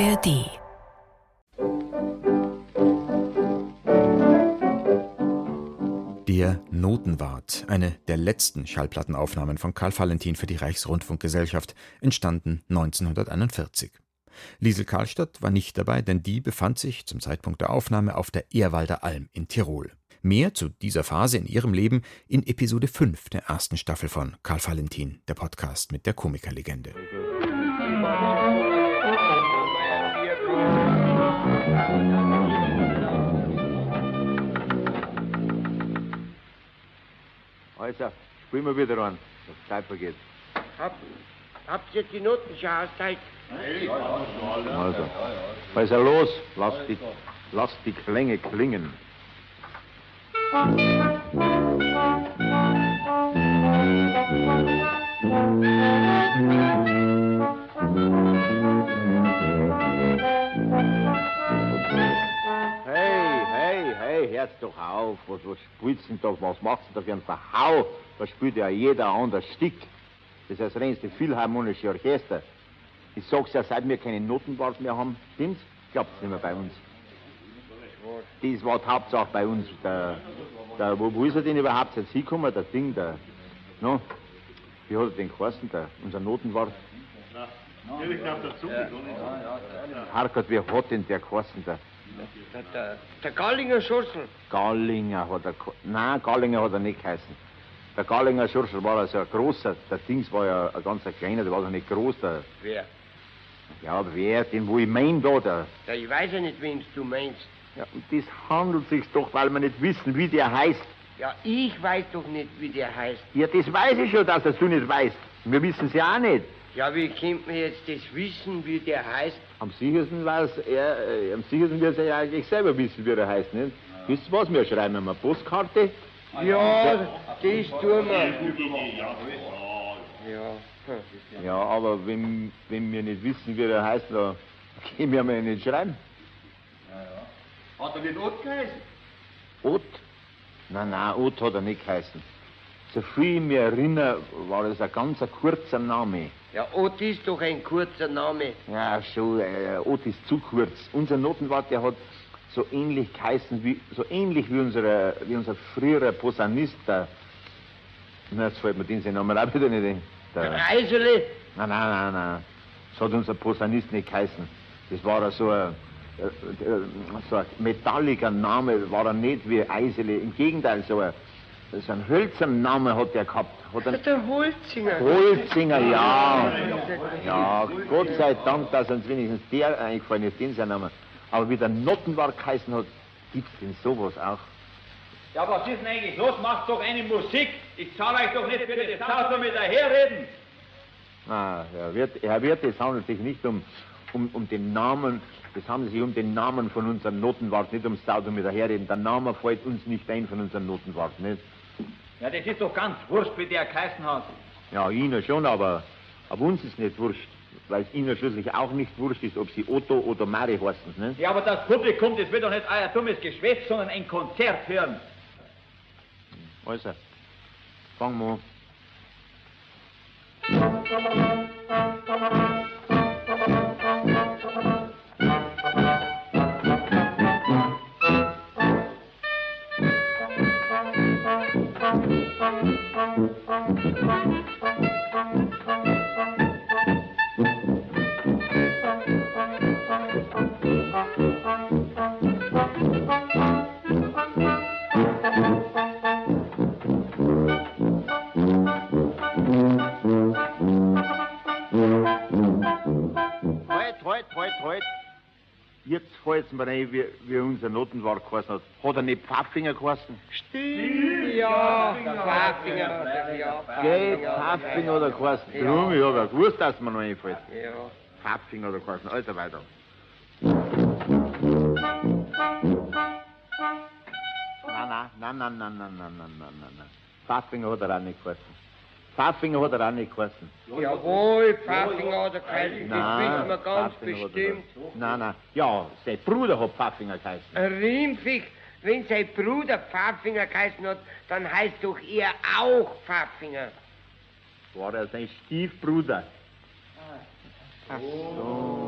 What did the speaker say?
ARD. Der Notenwart, eine der letzten Schallplattenaufnahmen von Karl Valentin für die Reichsrundfunkgesellschaft, entstanden 1941. Liesl Karlstadt war nicht dabei, denn die befand sich zum Zeitpunkt der Aufnahme auf der Ehrwalder Alm in Tirol. Mehr zu dieser Phase in ihrem Leben in Episode 5 der ersten Staffel von Karl Valentin, der Podcast mit der Komikerlegende. Also, spielen wir wieder an, dass die Zeit vergeht. Habt ihr die Noten schon ausgezeigt? Also los, lass die Klänge klingen. Hey, hört's doch auf. Was spielst denn doch? Was machst du da für einen Verhau? Da spielt ja jeder andere Stück. Das ist das reinste Philharmonische Orchester. Ich sag's ja, seit wir keine Notenbars mehr haben, stimmt's? Glaubt's nicht mehr bei uns. Das war die Hauptsache bei uns. Wo ist er denn überhaupt jetzt hingekommen, das Ding da? No? Wie hat er den geheißen, da? Unser Notenwart? Harkert, wie hat denn der geheißen, da? Der Gallinger Schurzel. Gallinger hat er... Nein, Gallinger hat er nicht geheißen. Der Gallinger Schurzel war also ein großer. Der Dings war ja ein ganz kleiner, der war ja nicht groß. Der. Wer? Ja, wer? Den, wo ich mein da, der. Ja, ich weiß ja nicht, wen du meinst. Ja, und das handelt sich doch, weil wir nicht wissen, wie der heißt. Ja, ich weiß doch nicht, wie der heißt. Ja, das weiß ich schon, dass das du nicht weißt. Wir wissen es ja auch nicht. Ja, wie könnte man jetzt das wissen, wie der heißt? Am sichersten wird es ja eigentlich selber wissen, wie der heißt, nicht? Ja. Wisst ihr was, wir schreiben ihm eine Postkarte. Ja, das tun wir. Ja, aber wenn wir nicht wissen, wie der heißt, dann können wir ihm nicht schreiben. Hat er nicht Ott geheißen? Ott? Nein, Ott hat er nicht geheißen. Soviel ich mich erinnere, war das ein ganz kurzer Name. Ja, Ott ist doch ein kurzer Name. Ja, schon, Ott ist zu kurz. Unser Notenwart, der hat so ähnlich geheißen wie unser früherer Posaunist. Na, jetzt fällt mir den Namen auch wieder nicht ein. Der Reisele? Nein. Das hat unser Posaunist nicht geheißen. Das war so ein metalliger Name, war er nicht wie Eisele. Im Gegenteil, so ein hölzerner Name hat er gehabt. Der Holzinger. Holzinger, ja. Ja, Gott sei Dank, dass uns wenigstens der eingefallen ist, den sein Name. Aber wie der Notenwart geheißen hat, gibt's denn sowas auch? Ja, was ist denn eigentlich los? Macht doch eine Musik. Ich zahle euch doch nicht für das Auto mit daherreden. Ah, Herr Wirt, es handelt sich nicht um den Namen. Es handelt sich um den Namen von unserem Notenwart, nicht ums Auto mit daherreden. Der Name fällt uns nicht ein von unserem Notenwart, nicht? Ja, das ist doch ganz wurscht, wie der geheißen hat. Ja, Ihnen schon, aber uns ist nicht wurscht. Weil es Ihnen schließlich auch nicht wurscht ist, ob Sie Otto oder Mari heißen, ne? Ja, aber das Publikum, das will doch nicht euer dummes Geschwätz, sondern ein Konzert hören. Also, fangen wir an. Halt. Jetzt fällt es mir ein, wie unser Notenwart geheißen hat. Hat er nicht Pfaffinger geheißen? Stimmt, ja. Pfaffinger oder geheißen. Drum, ich hab ja gewusst, dass es mir noch einfällt. Ja. Pfaffinger oder geheißen. Also weiter. Nein. Pfaffinger hat er auch nicht geheißen. Pfaffinger hat er auch nicht geheißen. Jawohl, Pfaffinger hat er geheißen. Das wissen wir ganz bestimmt. Nein. Ja, sein Bruder hat Pfaffinger geheißen. Rimpfig, wenn sein Bruder Pfaffinger geheißen hat, dann heißt doch er auch Pfaffinger. War er sein Stiefbruder? Ach so.